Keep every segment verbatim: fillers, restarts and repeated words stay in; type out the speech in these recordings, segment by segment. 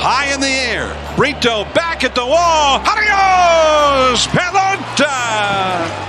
High in the air, Brito back at the wall. Adios, pelota.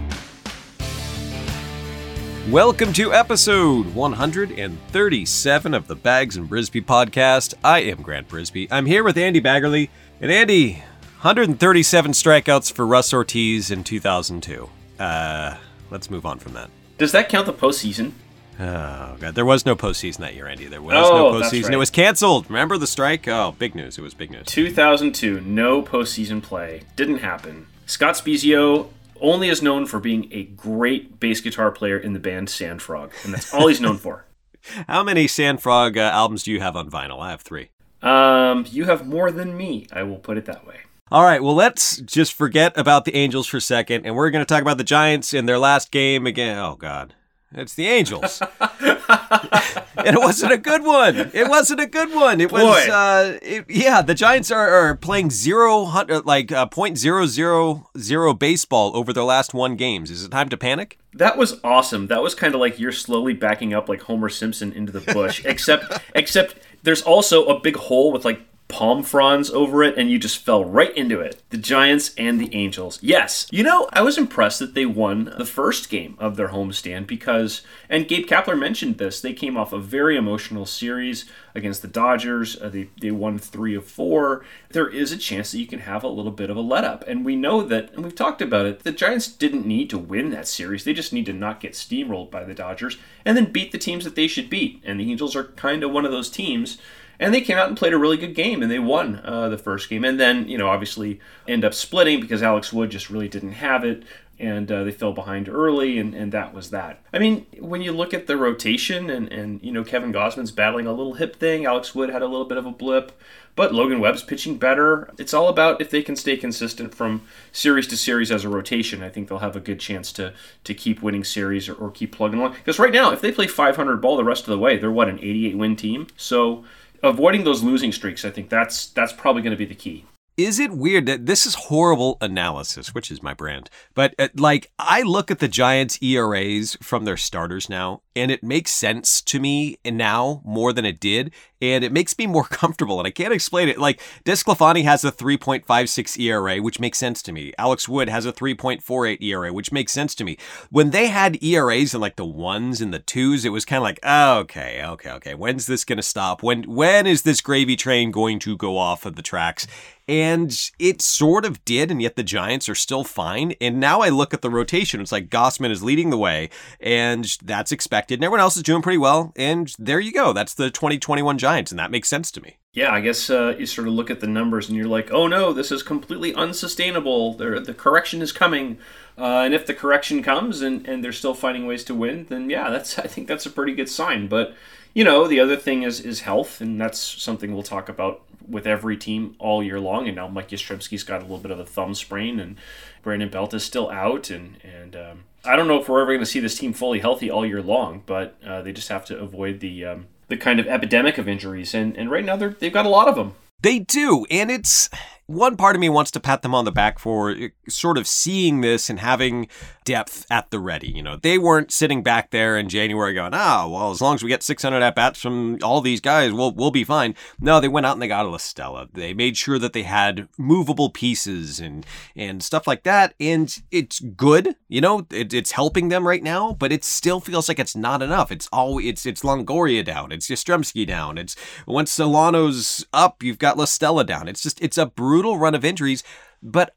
Welcome to episode one thirty-seven of the Bags and Brisbee podcast. I am Grant Brisbee. I'm here with Andy Baggerly. And Andy, one hundred thirty-seven strikeouts for Russ Ortiz in two thousand two. Uh, let's move on from that. Does that count the postseason? Oh, God. There was no postseason that year, Andy. There was oh, no postseason. Right. It was canceled. Remember the strike? Oh, big news. It was big news. two thousand two, no postseason play. Didn't happen. Scott Spiezio only is known for being a great bass guitar player in the band Sandfrog, and that's all he's known for. How many Sandfrog uh, albums do you have on vinyl? I have three. Um, you have more than me. I will put it that way. All right, well, let's just forget about the Angels for a second, and we're going to talk about the Giants in their last game again. Oh, God. It's the Angels. And it wasn't a good one. It wasn't a good one. It Boy. was, uh, it, yeah, the Giants are, are playing zero, like uh, .zero zero zero baseball over their last one games. Is it time to panic? That was awesome. That was kind of like you're slowly backing up like Homer Simpson into the bush, except except there's also a big hole with like palm fronds over it, and you just fell right into it. The Giants and the Angels. Yes. You know, I was impressed that they won the first game of their homestand because, and Gabe Kapler mentioned this, they came off a very emotional series against the Dodgers. Uh, they, they won three of four. There is a chance that you can have a little bit of a let-up, and we know that, and we've talked about it, the Giants didn't need to win that series. They just need to not get steamrolled by the Dodgers and then beat the teams that they should beat, and the Angels are kind of one of those teams. And they came out and played a really good game, and they won uh, the first game. And then, you know, obviously end up splitting because Alex Wood just really didn't have it, and uh, they fell behind early, and, and that was that. I mean, when you look at the rotation, and, and, you know, Kevin Gausman's battling a little hip thing. Alex Wood had a little bit of a blip, but Logan Webb's pitching better. It's all about if they can stay consistent from series to series as a rotation. I think they'll have a good chance to to keep winning series or, or keep plugging along. Because right now, if they play five hundred ball the rest of the way, they're, what, an eighty-eight win team? So avoiding those losing streaks, I think that's that's probably going to be the key. Is it weird that this is horrible analysis, which is my brand, but uh, like I look at the Giants' E R As from their starters now, and it makes sense to me now more than it did, and it makes me more comfortable, and I can't explain it. Like, DeSclafani has a three point five six E R A, which makes sense to me. Alex Wood has a three point four eight E R A, which makes sense to me. When they had E R As in like the ones and the twos, it was kind of like, oh, okay, okay, okay, when's this going to stop? When When is this gravy train going to go off of the tracks? And it sort of did, and yet the Giants are still fine. And now I look at the rotation. It's like Gausman is leading the way, and that's expected. And everyone else is doing pretty well, and there you go. That's the twenty twenty-one Giants, and that makes sense to me. Yeah, I guess uh, you sort of look at the numbers, and you're like, oh, no, this is completely unsustainable. The, the correction is coming. Uh, and if the correction comes and, and they're still finding ways to win, then, yeah, that's I think that's a pretty good sign. But, you know, the other thing is is health, and that's something we'll talk about with every team all year long. And now Mike Yastrzemski's got a little bit of a thumb sprain, and Brandon Belt is still out. And, and um, I don't know if we're ever going to see this team fully healthy all year long, but uh, they just have to avoid the um, the kind of epidemic of injuries. And, and right now they've got a lot of them. They do, and it's one part of me wants to pat them on the back for sort of seeing this and having depth at the ready. You know, they weren't sitting back there in January going, ah, well, as long as we get six hundred at-bats from all these guys, we'll, we'll be fine. No, they went out and they got a La Stella. They made sure that they had movable pieces and, and stuff like that. And it's good, you know, it, it's helping them right now, but it still feels like it's not enough. It's all, it's, it's Longoria down. It's Yastrzemski down. It's once Solano's up, you've got La Stella down. It's just, it's a brutal run of injuries, but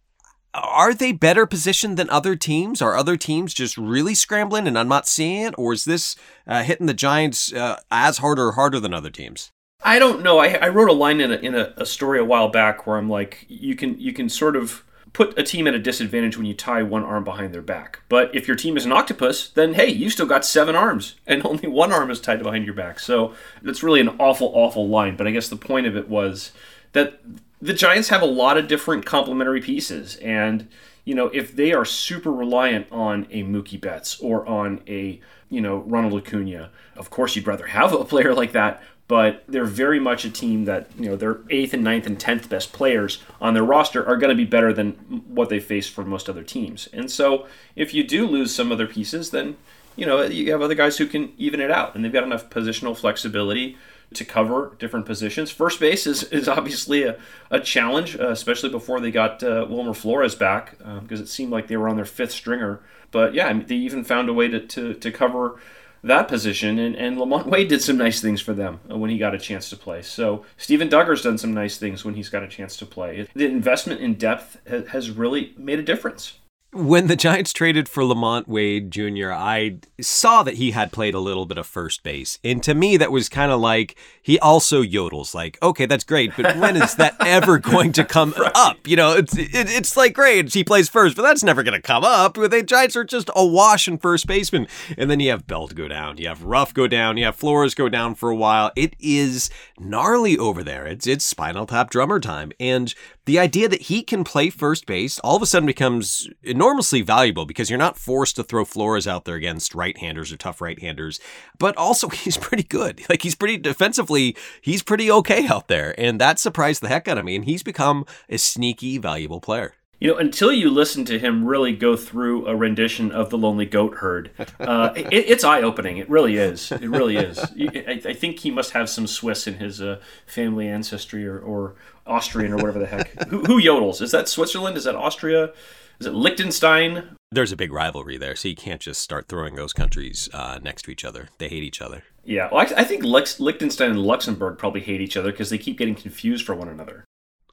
are they better positioned than other teams? Are other teams just really scrambling and I'm not seeing it? Or is this uh, hitting the Giants uh, as hard or harder than other teams? I don't know. I, I wrote a line in, a, in a, a story a while back where I'm like, you can you can sort of put a team at a disadvantage when you tie one arm behind their back. But if your team is an octopus, then hey, you still got seven arms and only one arm is tied behind your back. So that's really an awful, awful line. But I guess the point of it was that the Giants have a lot of different complementary pieces, and you know, if they are super reliant on a Mookie Betts or on a, you know, Ronald Acuna, of course you'd rather have a player like that, but they're very much a team that, you know, their eighth and ninth and tenth best players on their roster are going to be better than what they face for most other teams. And so if you do lose some other pieces, then, you know, you have other guys who can even it out, and they've got enough positional flexibility to cover different positions. First base is, is obviously a, a challenge, uh, especially before they got uh, Wilmer Flores back, because uh, it seemed like they were on their fifth stringer. But yeah, I mean, they even found a way to, to, to cover that position, and, and Lamont Wade did some nice things for them when he got a chance to play. So Stephen Duggar's done some nice things when he's got a chance to play. The investment in depth ha- has really made a difference. When the Giants traded for Lamont Wade Junior, I saw that he had played a little bit of first base. And to me, that was kind of like, he also yodels. Like, okay, that's great, but when is that ever going to come right. up? You know, it's it, it's like, great, he plays first, but that's never going to come up. The Giants are just awash in first baseman. And then you have Belt go down, you have Ruff go down, you have Flores go down for a while. It is gnarly over there. It's, it's Spinal Tap drummer time. And the idea that he can play first base all of a sudden becomes enormously valuable, because you're not forced to throw Flores out there against right-handers or tough right-handers, but also he's pretty good. Like, he's pretty defensively, he's pretty okay out there, and that surprised the heck out of me, and he's become a sneaky, valuable player. You know, until you listen to him really go through a rendition of The Lonely Goat Herd, uh, it, it's eye-opening. It really is. It really is. I, I think he must have some Swiss in his uh, family ancestry, or, or Austrian, or whatever the heck. Who, who yodels? Is that Switzerland? Is that Austria? Is it Liechtenstein? There's a big rivalry there, so you can't just start throwing those countries uh, next to each other. They hate each other. Yeah, well, I, I think Lex, Liechtenstein and Luxembourg probably hate each other because they keep getting confused for one another.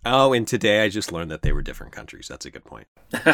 Oh, and today I just learned that they were different countries. That's a good point. That's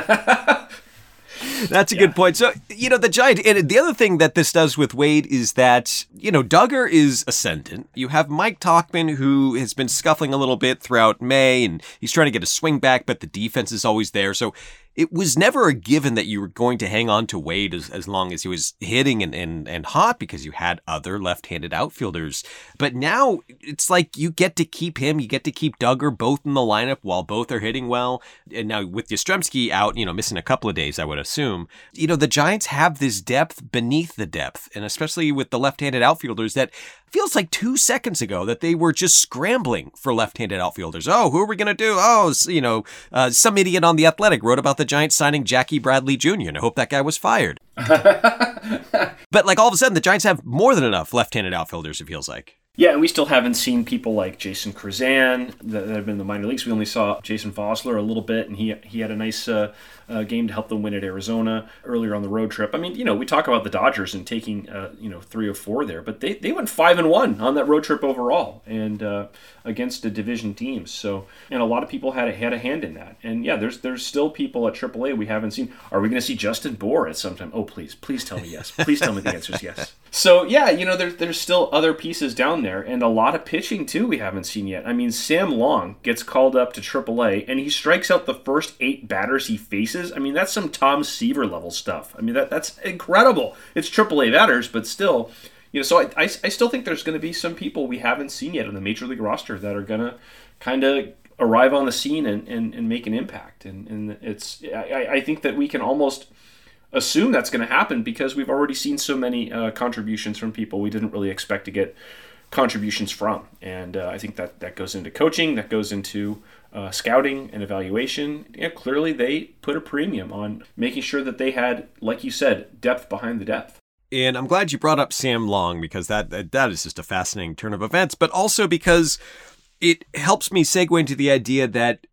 a yeah. good point. So, you know, the Giants, and the other thing that this does with Wade is that, you know, Duggar is ascendant. You have Mike Tauchman, who has been scuffling a little bit throughout May, and he's trying to get a swing back, but the defense is always there. So it was never a given that you were going to hang on to Wade as, as long as he was hitting and, and, and hot, because you had other left-handed outfielders. But now it's like you get to keep him, you get to keep Duggar both in the lineup while both are hitting well. And now with Yastrzemski out, you know, missing a couple of days, I would assume, you know, the Giants have this depth beneath the depth. And especially with the left-handed outfielders, that feels like two seconds ago that they were just scrambling for left-handed outfielders. Oh, who are we going to do? Oh, you know, uh, some idiot on The Athletic wrote about the Giants signing Jackie Bradley Junior, and I hope that guy was fired. But like all of a sudden, the Giants have more than enough left-handed outfielders, it feels like. Yeah, and we still haven't seen people like Jason Krezan that have been in the minor leagues. We only saw Jason Vossler a little bit, and he he had a nice uh, uh, game to help them win at Arizona earlier on the road trip. I mean, you know, we talk about the Dodgers and taking, uh, you know, three or four there, but they, they went five and one on that road trip overall, and uh, against a division team. So, and a lot of people had a, had a hand in that. And yeah, there's there's still people at triple A we haven't seen. Are we going to see Justin Bohr at some time? Oh, please, please tell me yes. Please tell me the answer is yes. So yeah, you know, there, there's still other pieces down there. There, and a lot of pitching too we haven't seen yet. I mean, Sam Long gets called up to triple A and he strikes out the first eight batters he faces. I mean, that's some Tom Seaver level stuff. I mean, that that's incredible. It's triple A batters, but still, you know, so I, I, I still think there's going to be some people we haven't seen yet on the major league roster that are going to kind of arrive on the scene and, and, and make an impact. And, and it's I, I think that we can almost assume that's going to happen because we've already seen so many uh, contributions from people we didn't really expect to get contributions from. And uh, I think that that goes into coaching, that goes into uh, scouting and evaluation. Yeah, clearly they put a premium on making sure that they had, like you said, depth behind the depth. And I'm glad you brought up Sam Long, because that that is just a fascinating turn of events, but also because it helps me segue into the idea that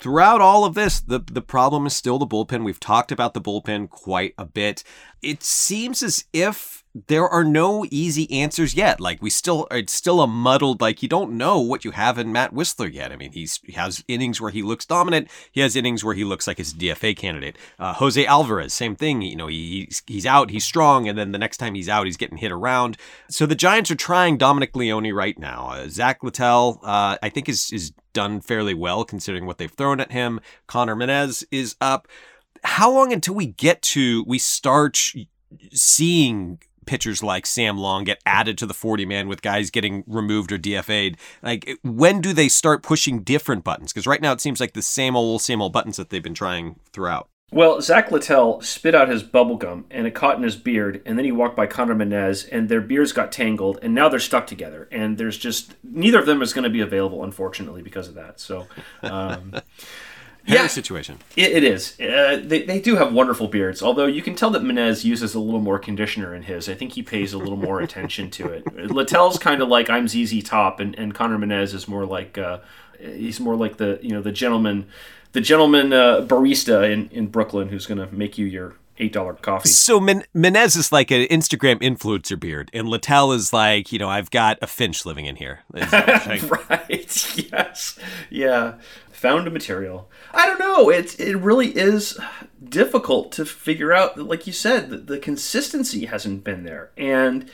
throughout all of this, the, the problem is still the bullpen. We've talked about the bullpen quite a bit. It seems as if there are no easy answers yet. Like we still, it's still a muddled, like you don't know what you have in Matt Wisler yet. I mean, he's, he has innings where he looks dominant. He has innings where he looks like his D F A candidate. Uh, Jose Alvarez, same thing. You know, he, he's out, he's strong. And then the next time he's out, he's getting hit around. So the Giants are trying Dominic Leone right now. Uh, Zach Littell, uh, I think is, is done fairly well considering what they've thrown at him. Connor Menez is up. How long until we get to, we start seeing pitchers like Sam Long get added to the forty man with guys getting removed or D F A'd? Like, when do they start pushing different buttons? Because right now it seems like the same old, same old buttons that they've been trying throughout. Well, Zach Littell spit out his bubble gum and it caught in his beard, and then he walked by Connor Menez and their beards got tangled and now they're stuck together, and there's just, neither of them is going to be available, unfortunately, because of that. So, um... yeah, situation. It, it is. Uh, they they do have wonderful beards, although you can tell that Menez uses a little more conditioner in his. I think he pays a little more attention to it. Littell's kind of like I'm Z Z Top, and, and Connor Menez is more like uh, he's more like the you know the gentleman, the gentleman uh, barista in, in Brooklyn who's going to make you your eight dollar coffee. So Men- Menez is like an Instagram influencer beard, and Littell is like, you know, I've got a Finch living in here. Right. Yes. Yeah. Found material. I don't know. It, it really is difficult to figure out. Like you said, the, the consistency hasn't been there. And,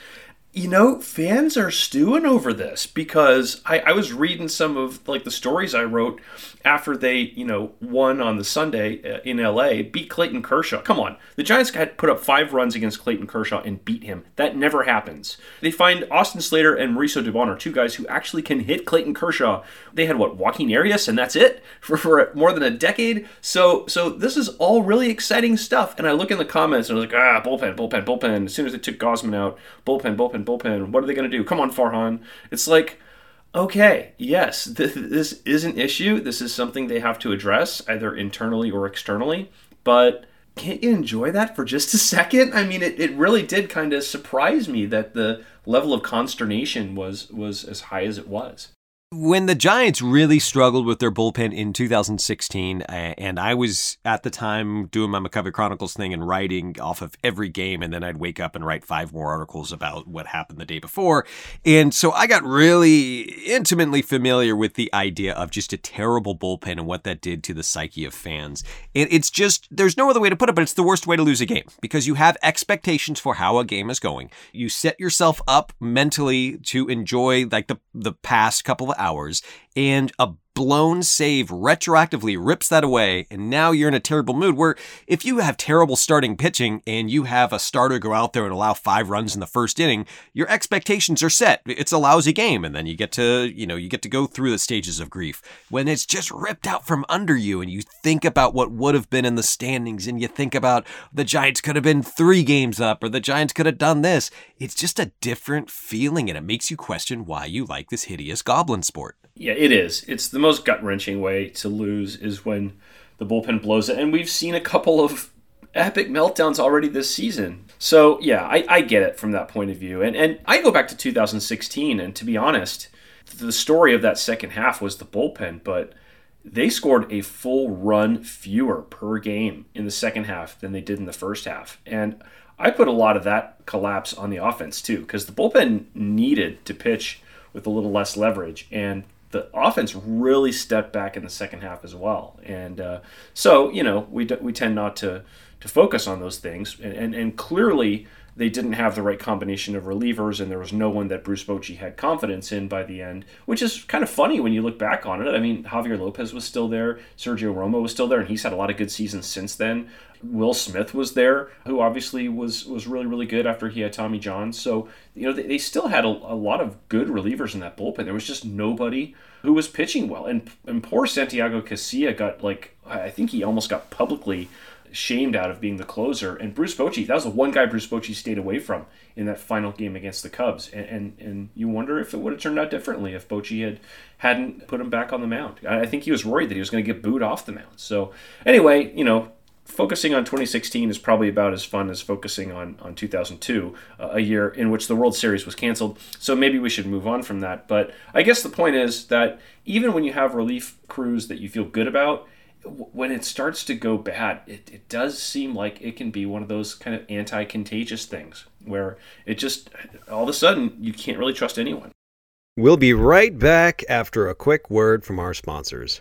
you know, fans are stewing over this because I, I was reading some of like the stories I wrote after they, you know, won on the Sunday in L A, beat Clayton Kershaw. Come on. The Giants had put up five runs against Clayton Kershaw and beat him. That never happens. They find Austin Slater and Mauricio Dubon are two guys who actually can hit Clayton Kershaw. They had, what, Joaquin Arias, and that's it for, for more than a decade. So so this is all really exciting stuff. And I look in the comments and I was like, ah, bullpen, bullpen, bullpen. As soon as they took Gausman out, bullpen, bullpen, bullpen. What are they going to do? Come on, Farhan. It's like, okay, yes, th- this is an issue. This is something they have to address either internally or externally. But can't you enjoy that for just a second? I mean, it, it really did kind of surprise me that the level of consternation was was as high as it was. When the Giants really struggled with their bullpen in two thousand sixteen, and I was at the time doing my McCovey Chronicles thing and writing off of every game, and then I'd wake up and write five more articles about what happened the day before. And so I got really intimately familiar with the idea of just a terrible bullpen and what that did to the psyche of fans. And it's just, there's no other way to put it, but it's the worst way to lose a game because you have expectations for how a game is going. You set yourself up mentally to enjoy like the, the past couple of hours, and a blown save retroactively rips that away, and now you're in a terrible mood, where if you have terrible starting pitching and you have a starter go out there and allow five runs in the first inning, your expectations are set. It's a lousy game, and then you get to, you know, you get to go through the stages of grief when it's just ripped out from under you, and you think about what would have been in the standings, and you think about the Giants could have been three games up, or the Giants could have done this. It's just a different feeling, and it makes you question why you like this hideous goblin sport. Yeah, it is. It's the most gut-wrenching way to lose is when the bullpen blows it. And we've seen a couple of epic meltdowns already this season. So, yeah, I, I get it from that point of view. And and I go back to two thousand sixteen, and to be honest, the story of that second half was the bullpen, but they scored a full run fewer per game in the second half than they did in the first half. And I put a lot of that collapse on the offense, too, because the bullpen needed to pitch with a little less leverage, and the offense really stepped back in the second half as well. And uh, so, you know, we d- we tend not to, to focus on those things. And, and and clearly they didn't have the right combination of relievers, and there was no one that Bruce Bochy had confidence in by the end, which is kind of funny when you look back on it. I mean, Javier Lopez was still there. Sergio Romo was still there, and he's had a lot of good seasons since then. Will Smith was there, who obviously was, was really, really good after he had Tommy John. So, you know, they, they still had a, a lot of good relievers in that bullpen. There was just nobody who was pitching well. And, and poor Santiago Casilla got, like, I think he almost got publicly shamed out of being the closer. And Bruce Bochy, that was the one guy Bruce Bochy stayed away from in that final game against the Cubs. And and, and you wonder if it would have turned out differently if Bochy had, hadn't put him back on the mound. I think he was worried that he was going to get booed off the mound. So anyway, you know, focusing on twenty sixteen is probably about as fun as focusing on, on two thousand two, uh, a year in which the World Series was canceled. So maybe we should move on from that. But I guess the point is that even when you have relief crews that you feel good about, when it starts to go bad, it, it does seem like it can be one of those kind of anti-contagious things where it just, all of a sudden, you can't really trust anyone. We'll be right back after a quick word from our sponsors.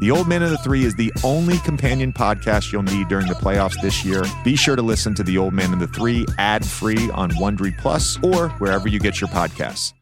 The Old Man and the Three is the only companion podcast you'll need during the playoffs this year. Be sure to listen to The Old Man and the Three ad-free on Wondery Plus or wherever you get your podcasts.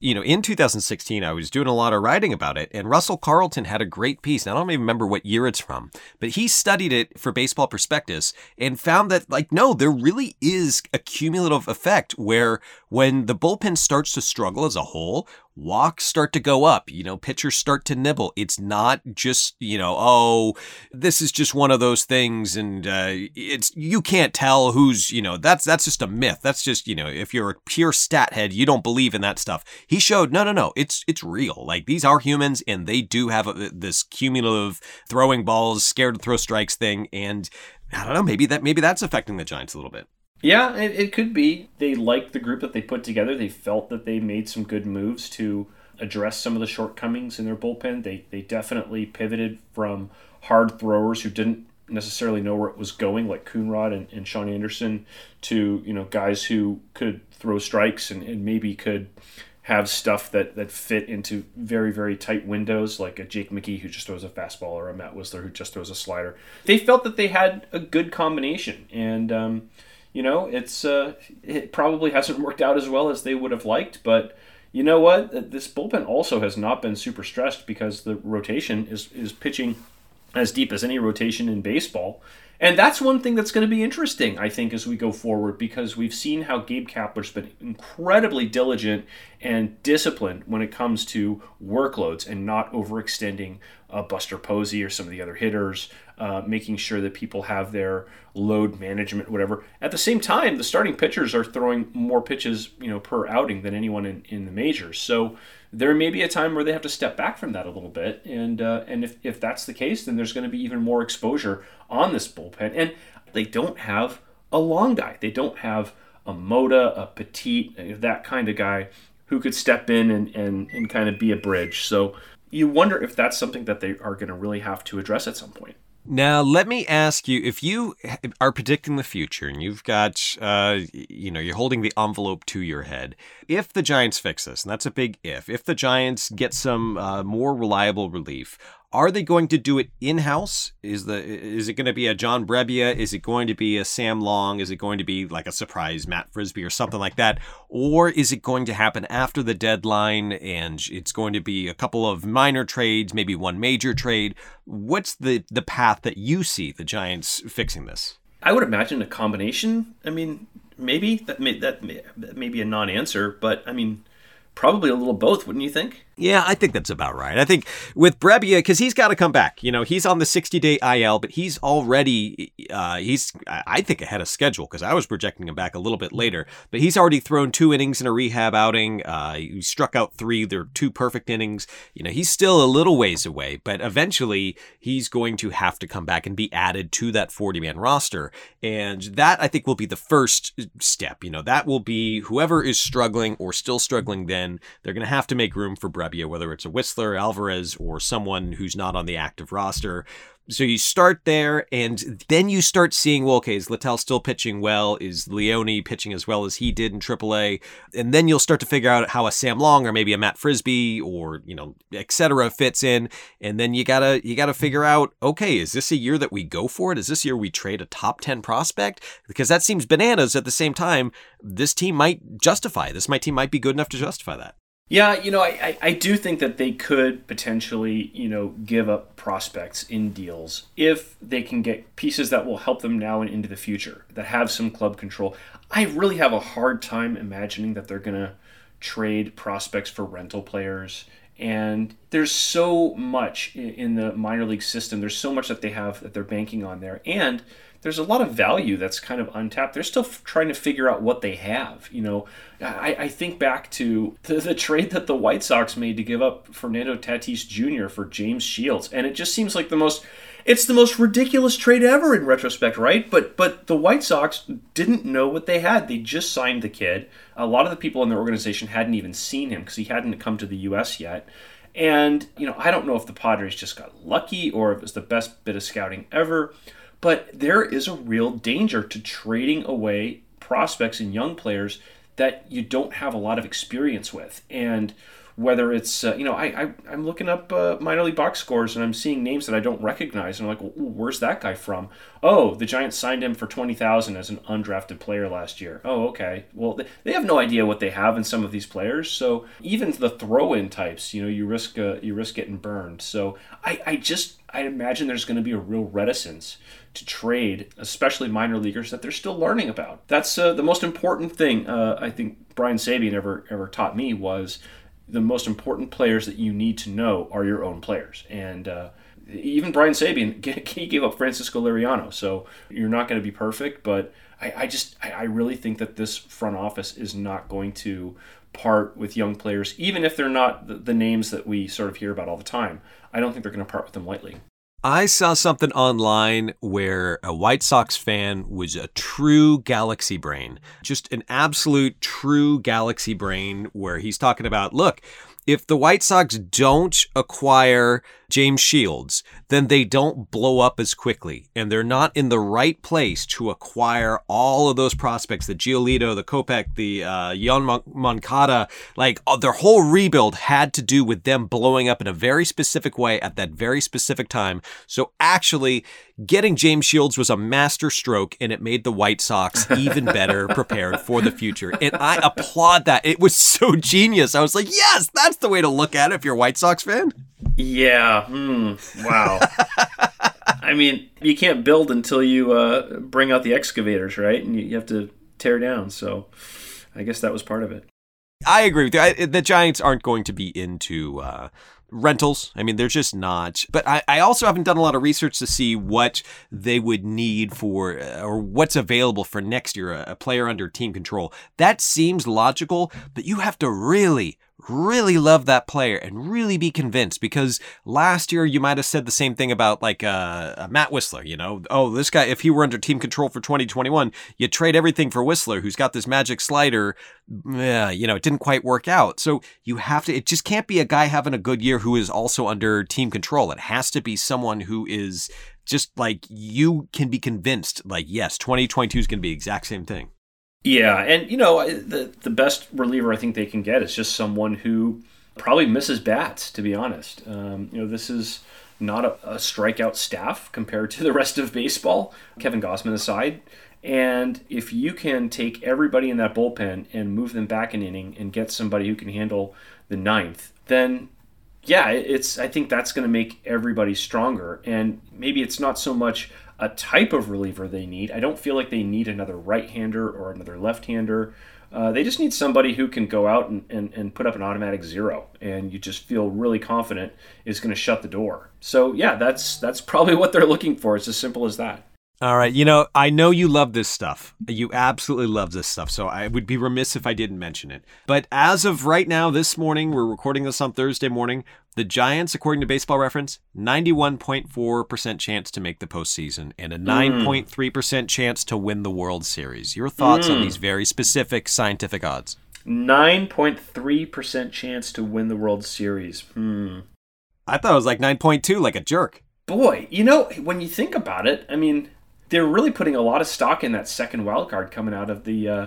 You know, in two thousand sixteen, I was doing a lot of writing about it, and Russell Carlton had a great piece. Now, I don't even remember what year it's from, but he studied it for Baseball Prospectus and found that, like, no, there really is a cumulative effect where when the bullpen starts to struggle as a whole, walks start to go up, you know, pitchers start to nibble. It's not just, you know, oh, this is just one of those things. And uh, it's, you can't tell who's, you know, that's, that's just a myth. That's just, you know, if you're a pure stat head, you don't believe in that stuff. He showed, no, no, no, it's, it's real. Like, these are humans and they do have a, this cumulative throwing balls, scared to throw strikes thing. And I don't know, maybe that, maybe that's affecting the Giants a little bit. Yeah, it, it could be. They liked the group that they put together. They felt that they made some good moves to address some of the shortcomings in their bullpen. They they definitely pivoted from hard throwers who didn't necessarily know where it was going, like Coonrod and, and Sean Anderson, to, you know, guys who could throw strikes and, and maybe could have stuff that, that fit into very, very tight windows, like a Jake McGee who just throws a fastball or a Matt Wisler who just throws a slider. They felt that they had a good combination, and um You know, it's uh, it probably hasn't worked out as well as they would have liked, but you know what? This bullpen also has not been super stressed because the rotation is, is pitching as deep as any rotation in baseball. And that's one thing that's going to be interesting, I think, as we go forward, because we've seen how Gabe Kapler's been incredibly diligent and disciplined when it comes to workloads and not overextending uh, Buster Posey or some of the other hitters, uh, making sure that people have their load management, whatever. At the same time, the starting pitchers are throwing more pitches, you know, per outing than anyone in, in the majors. So there may be a time where they have to step back from that a little bit. And uh, and if, if that's the case, then there's going to be even more exposure on this bullpen. And they don't have a long guy. They don't have a Moda, a Petit, that kind of guy who could step in and, and, and kind of be a bridge. So you wonder if that's something that they are going to really have to address at some point. Now, let me ask you, if you are predicting the future and you've got, uh, you know, you're holding the envelope to your head, if the Giants fix this, and that's a big if, if the Giants get some uh, more reliable relief, are they going to do it in-house? Is the is it going to be a John Brebbia? Is it going to be a Sam Long? Is it going to be like a surprise Matt Frisbee or something like that? Or is it going to happen after the deadline and it's going to be a couple of minor trades, maybe one major trade? What's the, the path that you see the Giants fixing this? I would imagine a combination. I mean, maybe that may, that may, that may be a non-answer, but I mean... probably a little both, wouldn't you think? Yeah, I think that's about right. I think with Brebbia, because he's got to come back. You know, he's on the sixty-day I L, but he's already, uh, he's, I think, ahead of schedule because I was projecting him back a little bit later. But he's already thrown two innings in a rehab outing. Uh, he struck out three. There are two perfect innings. You know, he's still a little ways away, but eventually he's going to have to come back and be added to that forty-man roster. And that, I think, will be the first step. You know, that will be whoever is struggling or still struggling then. They're going to have to make room for Brebbia, whether it's a Wisler, Alvarez, or someone who's not on the active roster. So you start there, and then you start seeing, well, okay, is Littell still pitching well? Is Leone pitching as well as he did in triple A? And then you'll start to figure out how a Sam Long or maybe a Matt Frisbee or, you know, et cetera fits in. And then you gotta you gotta figure out, okay, is this a year that we go for it? Is this year we trade a top ten prospect? Because that seems bananas. At the same time, this team might justify this. My team might be good enough to justify that. Yeah, you know, I, I, I do think that they could potentially, you know, give up prospects in deals if they can get pieces that will help them now and into the future, that have some club control. I really have a hard time imagining that they're going to trade prospects for rental players. And there's so much in the minor league system. There's so much that they have that they're banking on there. And there's a lot of value that's kind of untapped. They're still f- trying to figure out what they have. You know, I, I think back to the, the trade that the White Sox made to give up Fernando Tatis Junior for James Shields, and it just seems like the most, it's the most ridiculous trade ever in retrospect, right? But but the White Sox didn't know what they had. They just signed the kid. A lot of the people in their organization hadn't even seen him because he hadn't come to the U S yet. And, you know, I don't know if the Padres just got lucky or if it was the best bit of scouting ever. But there is a real danger to trading away prospects and young players that you don't have a lot of experience with. And whether it's, uh, you know, I, I, I'm looking up uh, minor league box scores and I'm seeing names that I don't recognize. And I'm like, well, where's that guy from? Oh, the Giants signed him for twenty thousand dollars as an undrafted player last year. Oh, okay. Well, they have no idea what they have in some of these players. So even the throw-in types, you know, you risk uh, you risk getting burned. So I, I just... I imagine there's going to be a real reticence to trade, especially minor leaguers that they're still learning about. That's uh, the most important thing uh, I think Brian Sabean ever ever taught me was the most important players that you need to know are your own players. And uh, even Brian Sabean, he gave up Francisco Liriano, so you're not going to be perfect. But I, I just, I really think that this front office is not going to part with young players, even if they're not the, the names that we sort of hear about all the time. I don't think they're going to part with them lightly. I saw something online where a White Sox fan was a true galaxy brain, just an absolute true galaxy brain, where he's talking about, look, if the White Sox don't acquire James Shields, then they don't blow up as quickly, and they're not in the right place to acquire all of those prospects, the Giolito, the Kopech, the uh, Yon Moncada. Like, oh, their whole rebuild had to do with them blowing up in a very specific way at that very specific time. So actually, getting James Shields was a master stroke, and it made the White Sox even better prepared for the future. And I applaud that. It was so genius. I was like, yes, that's the way to look at it if you're a White Sox fan. Yeah. Hmm. Wow. I mean, you can't build until you uh, bring out the excavators, right? And you have to tear down. So I guess that was part of it. I agree with you. I, the Giants aren't going to be into uh, rentals. I mean, they're just not. But I, I also haven't done a lot of research to see what they would need for uh, or what's available for next year, a, a player under team control. That seems logical, but you have to really... really love that player and really be convinced, because last year you might have said the same thing about like uh, Matt Wisler, you know, oh, this guy, if he were under team control for twenty twenty-one, you trade everything for Wisler, who's got this magic slider. Yeah, you know, it didn't quite work out. So you have to, it just can't be a guy having a good year who is also under team control. It has to be someone who is just like you can be convinced, like, yes, twenty twenty-two is going to be the exact same thing. Yeah. And, you know, the the best reliever I think they can get is just someone who probably misses bats, to be honest. Um, you know, this is not a, a strikeout staff compared to the rest of baseball, Kevin Gausman aside. And if you can take everybody in that bullpen and move them back an inning and get somebody who can handle the ninth, then yeah, it's. I think that's going to make everybody stronger. And maybe it's not so much a type of reliever they need. I don't feel like they need another right-hander or another left-hander. Uh, they just need somebody who can go out and, and, and put up an automatic zero, and you just feel really confident is going to shut the door. So yeah, that's that's probably what they're looking for. It's as simple as that. All right. You know, I know you love this stuff. You absolutely love this stuff. So I would be remiss if I didn't mention it. But as of right now, this morning, we're recording this on Thursday morning. The Giants, according to Baseball Reference, ninety-one point four percent chance to make the postseason and a nine point three percent mm. chance to win the World Series. Your thoughts mm. on these very specific scientific odds? nine point three percent chance to win the World Series. Hmm. I thought it was like nine point two, like a jerk. Boy, you know, when you think about it, I mean, they're really putting a lot of stock in that second wild card coming out of the uh,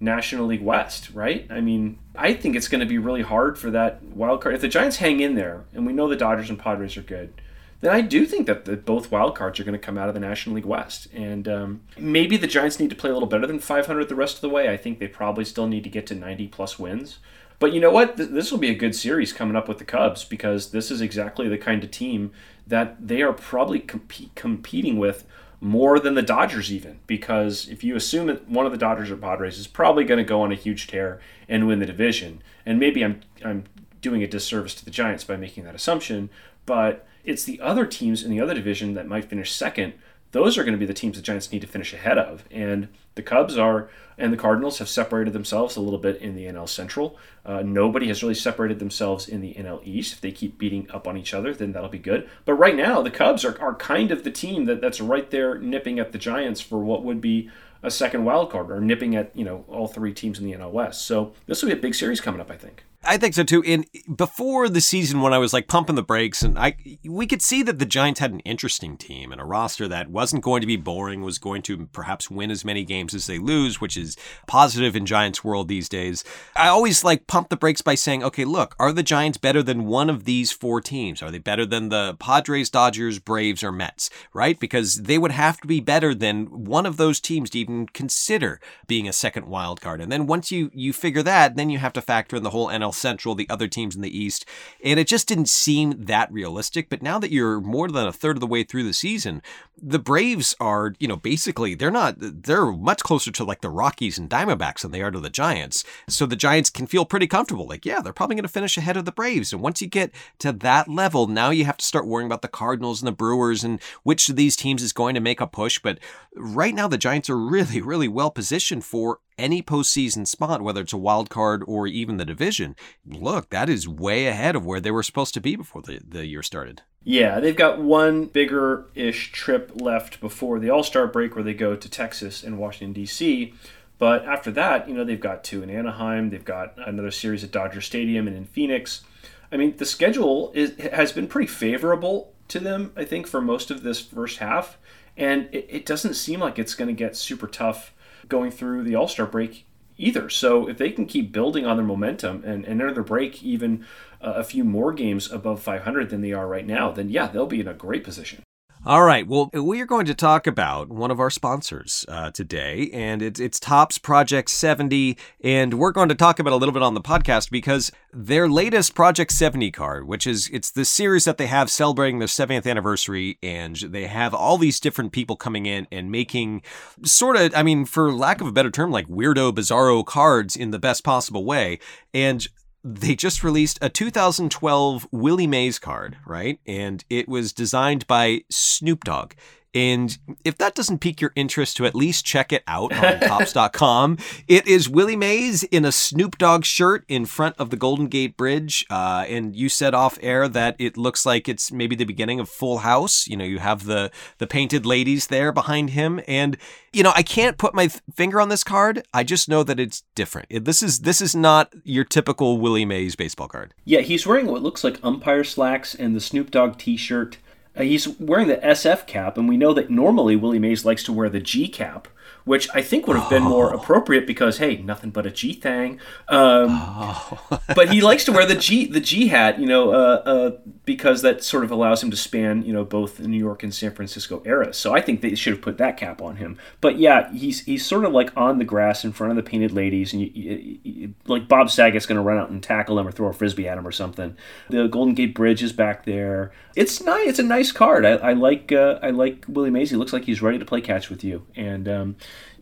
National League West, right? I mean, I think it's going to be really hard for that wild card. If the Giants hang in there, and we know the Dodgers and Padres are good, then I do think that the, both wild cards are going to come out of the National League West. And um, maybe the Giants need to play a little better than five hundred the rest of the way. I think they probably still need to get to ninety plus wins. But you know what? This will be a good series coming up with the Cubs, because this is exactly the kind of team that they are probably comp- competing with more than the Dodgers even, because if you assume that one of the Dodgers or Padres is probably going to go on a huge tear and win the division, and maybe I'm I'm doing a disservice to the Giants by making that assumption, but it's the other teams in the other division that might finish second. Those are going to be the teams the Giants need to finish ahead of, and the Cubs are, and the Cardinals have separated themselves a little bit in the N L Central. Uh, nobody has really separated themselves in the N L East. If they keep beating up on each other, then that'll be good. But right now, the Cubs are, are kind of the team that, that's right there nipping at the Giants for what would be a second wild card, or nipping at, you know, all three teams in the N L West. So this will be a big series coming up, I think. I think so too. And before the season, when I was like pumping the brakes, and I we could see that the Giants had an interesting team and a roster that wasn't going to be boring, was going to perhaps win as many games as they lose, which is positive in Giants world these days. I always like pump the brakes by saying, okay, look, are the Giants better than one of these four teams? Are they better than the Padres, Dodgers, Braves, or Mets? Right? Because they would have to be better than one of those teams to even consider being a second wild card. And then once you you figure that, then you have to factor in the whole N L Central, the other teams in the East, and it just didn't seem that realistic. But now that you're more than a third of the way through the season, the Braves are, you know, basically they're not, they're much closer to like the Rockies and Diamondbacks than they are to the Giants. So the Giants can feel pretty comfortable. Like, yeah, they're probably going to finish ahead of the Braves. And once you get to that level, now you have to start worrying about the Cardinals and the Brewers and which of these teams is going to make a push. But right now, the Giants are really, really well positioned for any postseason spot, whether it's a wild card or even the division. Look, that is way ahead of where they were supposed to be before the, the year started. Yeah, they've got one bigger-ish trip left before the All-Star break where they go to Texas and Washington, D C But after that, you know, they've got two in Anaheim. They've got another series at Dodger Stadium and in Phoenix. I mean, the schedule is, has been pretty favorable to them, I think, for most of this first half. And it, it doesn't seem like it's going to get super tough going through the All-Star break either. So if they can keep building on their momentum and, and enter the break even uh, a few more games above five hundred than they are right now, then yeah, they'll be in a great position. All right. Well, we are going to talk about one of our sponsors uh, today, and it's, it's Topps Project seventy. And we're going to talk about a little bit on the podcast because their latest Project seventy card, which is it's the series that they have celebrating their seventieth anniversary, and they have all these different people coming in and making sort of, I mean, for lack of a better term, like weirdo, bizarro cards in the best possible way. And they just released a two thousand twelve Willie Mays card, right? And it was designed by Snoop Dogg. And if that doesn't pique your interest to at least check it out on Topps dot com, it is Willie Mays in a Snoop Dogg shirt in front of the Golden Gate Bridge. Uh, and you said off air that it looks like it's maybe the beginning of Full House. You know, you have the, the painted ladies there behind him. And, you know, I can't put my th- finger on this card. I just know that it's different. It, this is this is not your typical Willie Mays baseball card. Yeah, he's wearing what looks like umpire slacks and the Snoop Dogg t-shirt. Uh, he's wearing the S F cap, and we know that normally Willie Mays likes to wear the G cap, which I think would have been oh. more appropriate because, hey, nothing but a G thang. Um, oh. But he likes to wear the G the G hat, you know, uh, uh, because that sort of allows him to span, you know, both the New York and San Francisco eras. So I think they should have put that cap on him. But yeah, he's he's sort of like on the grass in front of the painted ladies, and you, you, you, like Bob Saget's going to run out and tackle him or throw a frisbee at him or something. The Golden Gate Bridge is back there. It's nice. It's a nice card. I, I like uh, I like Willie Mays. He looks like he's ready to play catch with you, and. Um,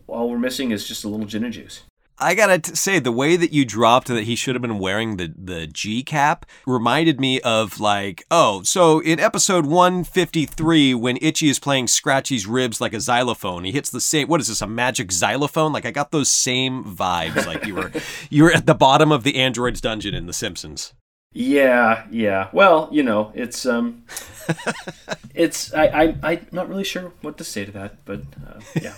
All we're missing is just a little gin and juice. I got to say, the way that you dropped that he should have been wearing the, the G cap reminded me of like, oh, so in episode one fifty-three, when Itchy is playing Scratchy's ribs like a xylophone, he hits the same, what is this, a magic xylophone? Like I got those same vibes, like you were you were at the bottom of the Android's dungeon in The Simpsons. Yeah, yeah. Well, you know, it's, um, it's, I, I, I'm not really sure what to say to that, but, uh, yeah.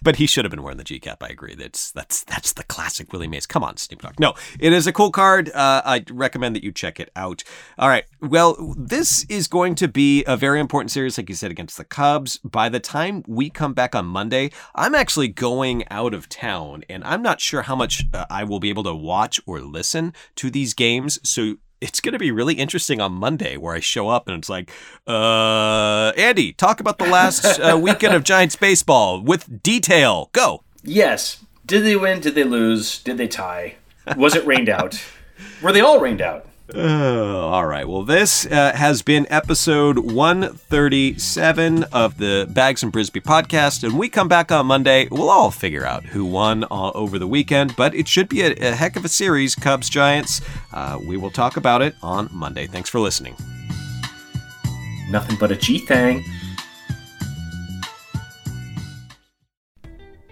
But he should have been wearing the G cap. I agree. That's, that's, that's the classic Willie Mays. Come on, Snoop Dogg. No, it is a cool card. Uh, I recommend that you check it out. All right. Well, this is going to be a very important series, like you said, against the Cubs. By the time we come back on Monday, I'm actually going out of town, and I'm not sure how much uh, I will be able to watch or listen to these games. So it's going to be really interesting on Monday where I show up and it's like, uh, Andy, talk about the last uh, weekend of Giants baseball with detail. Go. Yes. Did they win? Did they lose? Did they tie? Was it rained out? Were they all rained out? Oh, all right. Well, this uh, has been episode one thirty-seven of the Bags and Brisbee podcast, and we come back on Monday. We'll all figure out who won uh, over the weekend, but it should be a, a heck of a series, Cubs Giants. Uh, we will talk about it on Monday. Thanks for listening. Nothing but a G thing.